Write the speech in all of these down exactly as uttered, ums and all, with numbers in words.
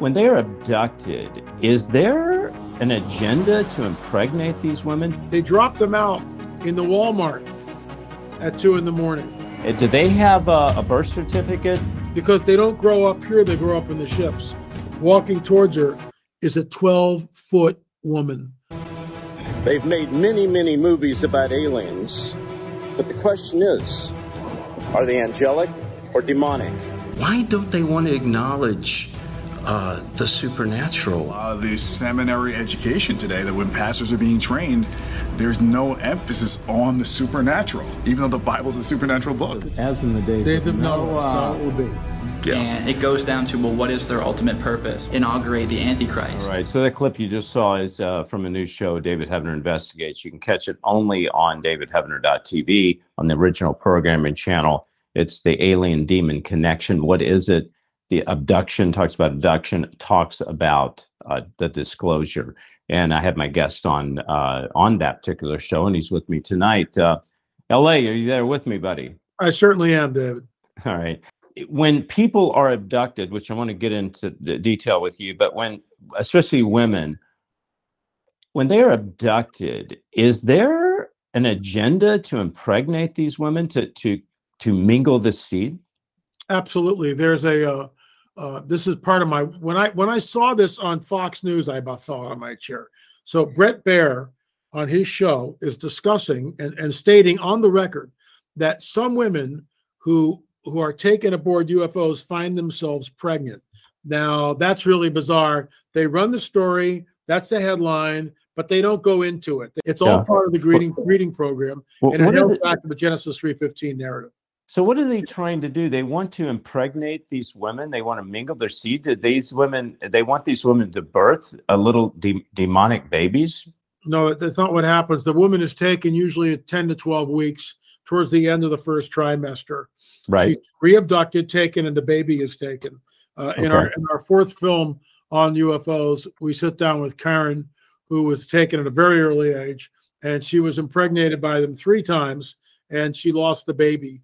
When they are abducted, is there an agenda to impregnate these women? They dropped them out in the Walmart at two in the morning. Do they have a, a birth certificate? Because they don't grow up here, they grow up in the ships. Walking towards her is a twelve-foot woman. They've made many, many movies about aliens, but the question is, are they angelic or demonic? Why don't they want to acknowledge Uh, the supernatural? A lot of the seminary education today, that when pastors are being trained, there's no emphasis on the supernatural, even though the Bible's a supernatural book. As in the days, days of Noah, so it will be. Yeah. And it goes down to, well, what is their ultimate purpose? Inaugurate the Antichrist. All right, so that clip you just saw is uh, from a new show, David Heavener Investigates. You can catch it only on david heavener dot t v on the original programming channel. It's the Alien Demon Connection. What is it? The abduction talks about abduction, talks about uh, the disclosure. And I had my guest on uh, on that particular show, and he's with me tonight. Uh, L A, are you there with me, buddy? I certainly am, David. All right. When people are abducted, which I want to get into the detail with you, but when, especially women, when they are abducted, is there an agenda to impregnate these women, to, to, to mingle the seed? Absolutely. There's a... Uh... Uh, this is part of my, when I when I saw this on Fox News, I about fell out of my chair. So Bret Baier on his show is discussing and, and stating on the record that some women who who are taken aboard U F Os find themselves pregnant. Now, that's really bizarre. They run the story. That's the headline, but they don't go into it. It's all yeah. part of the greeting, greeting program. Well, and it goes back to the Genesis three fifteen narrative. So what are they trying to do? They want to impregnate these women. They want to mingle their seed. Did these women, they want these women to birth a little de demonic babies? No, that's not what happens. The woman is taken usually at ten to twelve weeks towards the end of the first trimester. Right. She's re-abducted, taken, and the baby is taken. Uh, okay. in, our, in our fourth film on U F Os, we sit down with Karen, who was taken at a very early age, and she was impregnated by them three times, and she lost the baby.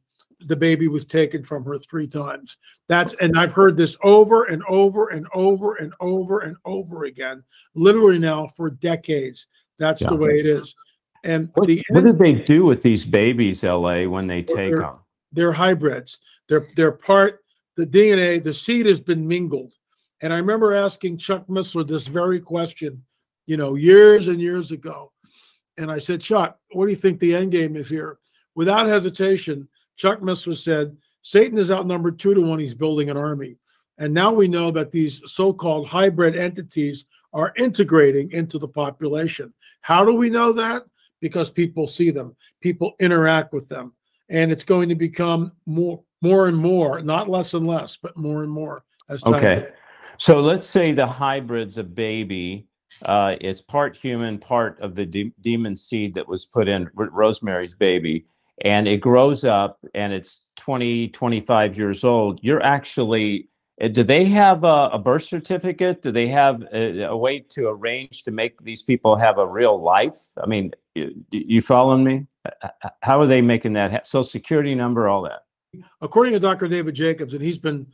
The baby was taken from her three times. That's, and I've heard this over and over and over and over and over again, literally now for decades. That's yeah. the way it is. And what, the what did they do with these babies, L A, when they take they're, them? They're hybrids. They're, they're part, the D N A, the seed has been mingled. And I remember asking Chuck Missler this very question, you know, years and years ago. And I said, Chuck, what do you think the end game is here? Without hesitation, Chuck Missler said, Satan is outnumbered two to one. He's building an army. And now we know that these so-called hybrid entities are integrating into the population. How do we know that? Because people see them. People interact with them. And it's going to become more, more and more, not less and less, but more and more as time. Okay. Goes. So let's say the hybrid's a baby. Uh, it's part human, part of the de demon seed that was put in Rosemary's Baby. And it grows up and it's twenty, twenty-five years old. You're actually, do they have a, a birth certificate? Do they have a, a way to arrange to make these people have a real life? I mean, you, you following me? How are they making that? Social Security number, all that. According to Doctor David Jacobs, and he's been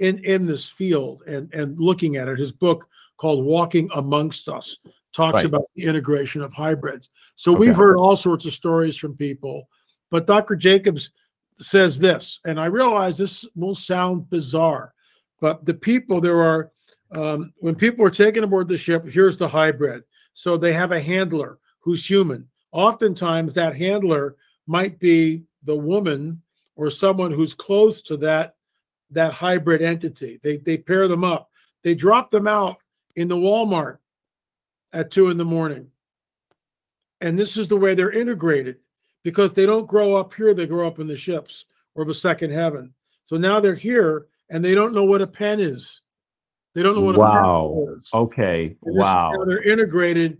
in, in this field and, and looking at it, his book called Walking Amongst Us talks right. about the integration of hybrids. So okay. we've heard all sorts of stories from people. But Doctor Jacobs says this, and I realize this will sound bizarre, but the people there are, um, when people are taken aboard the ship, here's the hybrid. So they have a handler who's human. Oftentimes that handler might be the woman or someone who's close to that, that hybrid entity. They, they pair them up. They drop them out in the Walmart at two in the morning. And this is the way they're integrated. Because they don't grow up here, they grow up in the ships or the second heaven. So now they're here, and they don't know what a pen is. They don't know what wow. a pen is. Okay, and wow. This, they're integrated.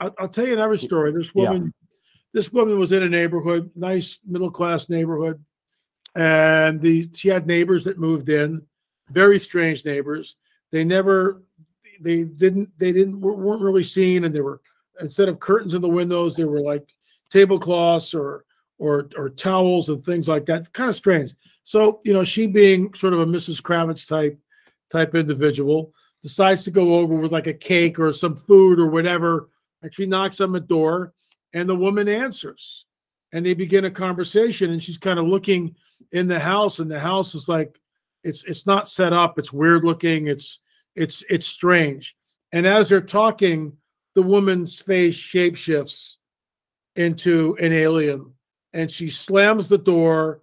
I'll, I'll tell you another story. This woman, yeah. this woman was in a neighborhood, nice middle class neighborhood, and the she had neighbors that moved in, very strange neighbors. They never, they didn't, they didn't weren't really seen, and they were instead of curtains in the windows, they were like tablecloths or, or or towels and things like that. It's kind of strange. So, you know, she being sort of a Missus Kravitz type type individual decides to go over with like a cake or some food or whatever, and she knocks on the door, and the woman answers, and they begin a conversation, and she's kind of looking in the house, and the house is like, it's it's not set up, it's weird looking, it's it's it's strange. And as they're talking, the woman's face shapeshifts into an alien, and she slams the door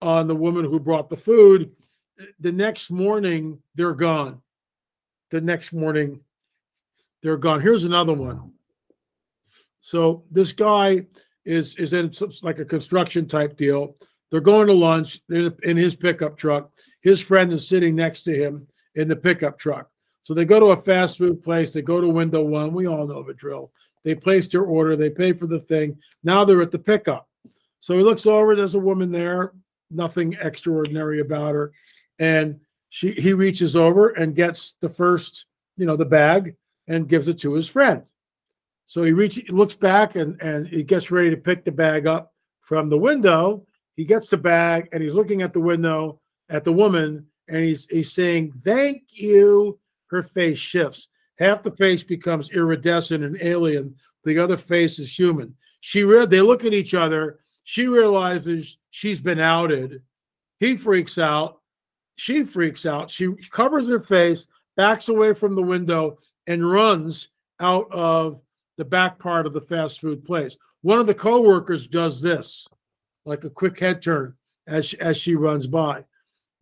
on the woman who brought the food. The next morning, they're gone. The next morning, they're gone. Here's another one. So this guy is is in some, like a construction type deal. They're going to lunch. They're in his pickup truck. His friend is sitting next to him in the pickup truck. So they go to a fast food place. They go to window one. We all know the drill. They place their order. They pay for the thing. Now they're at the pickup. So he looks over. There's a woman there. Nothing extraordinary about her. And she he reaches over and gets the first, you know, the bag, and gives it to his friend. So he reaches, looks back, and, and he gets ready to pick the bag up from the window. He gets the bag, and he's looking at the window at the woman, and he's he's saying, "Thank you." Her face shifts. Half the face becomes iridescent and alien. The other face is human. She re- they look at each other. She realizes she's been outed. He freaks out. She freaks out. She covers her face, backs away from the window, and runs out of the back part of the fast food place. One of the coworkers does this, like a quick head turn as she, as she runs by.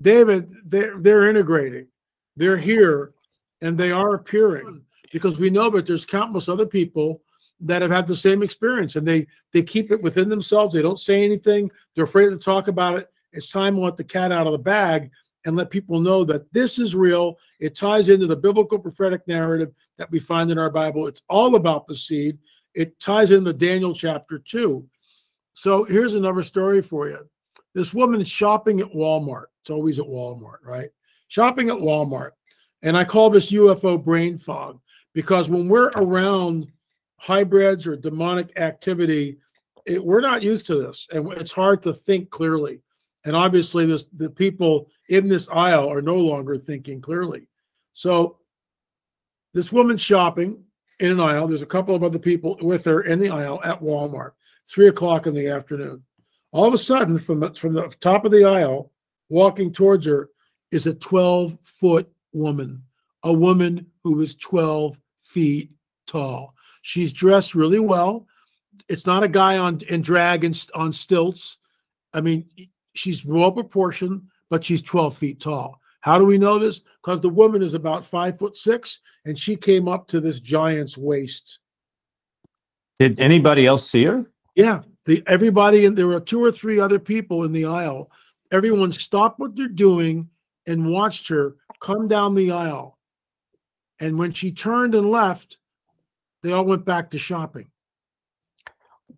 David, they're, they're integrating. They're here, and they are appearing, because we know that there's countless other people that have had the same experience, and they they keep it within themselves. They don't say anything. They're afraid to talk about it. It's time to let the cat out of the bag and let people know that this is real. It ties into the biblical prophetic narrative that we find in our Bible. It's all about the seed. It ties into Daniel chapter two. So here's another story for you. This woman is shopping at Walmart. It's always at Walmart, right? Shopping at Walmart. And I call this U F O brain fog, because when we're around hybrids or demonic activity, it, we're not used to this, and it's hard to think clearly. And obviously, this, the people in this aisle are no longer thinking clearly. So this woman's shopping in an aisle. There's a couple of other people with her in the aisle at Walmart, three o'clock in the afternoon. All of a sudden, from the, from the top of the aisle, walking towards her, is a twelve-foot woman, a woman who is twelve feet tall. She's dressed really well. It's not a guy on in drag and on stilts. I mean, she's well proportioned, but she's twelve feet tall. How do we know this? Because the woman is about five foot six, and she came up to this giant's waist. Did anybody else see her? Yeah, the everybody, and there were two or three other people in the aisle. Everyone stopped what they're doing and watched her come down the aisle. And when she turned and left, they all went back to shopping.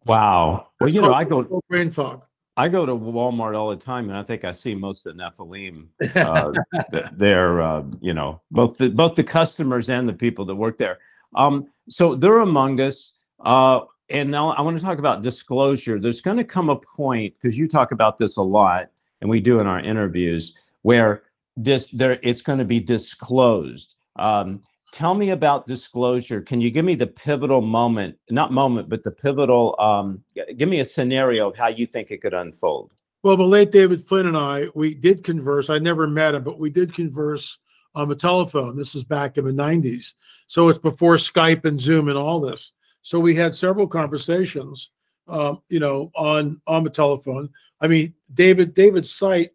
Wow. Well, you know, I go brain fog. I go to Walmart all the time, and I think I see most of the Nephilim uh, there, uh, you know, both the, both the customers and the people that work there. Um, so they're among us. Uh, and now I want to talk about disclosure. There's going to come a point, because you talk about this a lot, and we do in our interviews, where this, there, it's going to be disclosed. Um, tell me about disclosure. Can you give me the pivotal moment, not moment, but the pivotal, um, give me a scenario of how you think it could unfold. Well, the late David Flynn and I, we did converse. I never met him, but we did converse on the telephone. This is back in the nineties. So it's before Skype and Zoom and all this. So we had several conversations, um, you know, on, on the telephone. I mean, David, David's site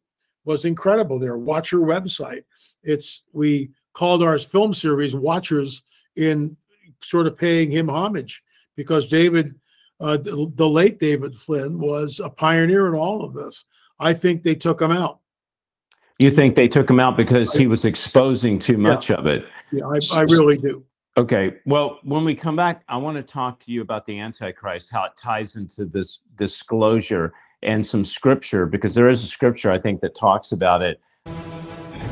was incredible there. Watch your website. It's, we called our film series Watchers in sort of paying him homage, because David, uh, the, the late David Flynn, was a pioneer in all of this. I think they took him out. You think they took him out because he was exposing too much yeah. of it? Yeah, I, I really do. Okay. Well, when we come back, I want to talk to you about the Antichrist, how it ties into this disclosure and some scripture, because there is a scripture, I think, that talks about it.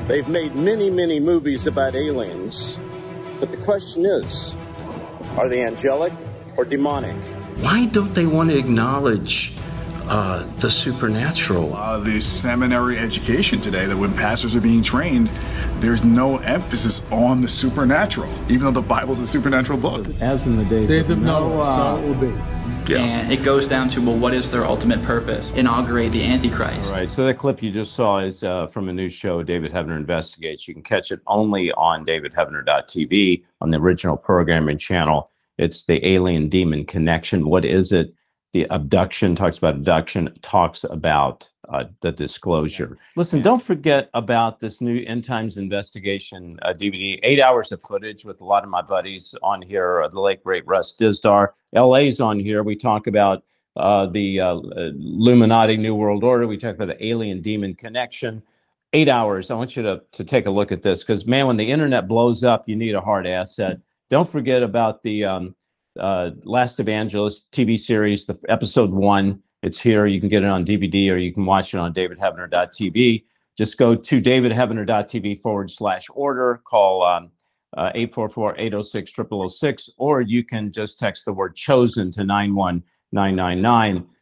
They've made many, many movies about aliens, but the question is, are they angelic or demonic? Why don't they want to acknowledge uh, the supernatural. A lot of the seminary education today, that when pastors are being trained, there's no emphasis on the supernatural, even though the Bible's a supernatural book. As in the days, days of Noah, Noah, so it will be. Yeah. And it goes down to, well, what is their ultimate purpose? Inaugurate the Antichrist. All right, so that clip you just saw is uh, from a new show, David Heavener Investigates. You can catch it only on david heavener dot t v on the original programming channel. It's the alien demon connection. What is it? The abduction talks about abduction, talks about uh, the disclosure. Listen, yeah. Don't forget about this new End Times Investigation uh, D V D. Eight hours of footage with a lot of my buddies on here, uh, the late, great Russ Dizdar. L A's on here. We talk about uh, the uh, Illuminati New World Order. We talk about the alien demon connection. Eight hours. I want you to, to take a look at this because, man, when the internet blows up, you need a hard asset. Don't forget about the um, uh, Last Evangelist T V series, the episode one. It's here. You can get it on D V D or you can watch it on david heavener dot t v. Just go to david heavener dot t v forward slash order. Call um, uh, eight four four, eight oh six, zero zero zero six, or you can just text the word chosen to nine one nine nine nine.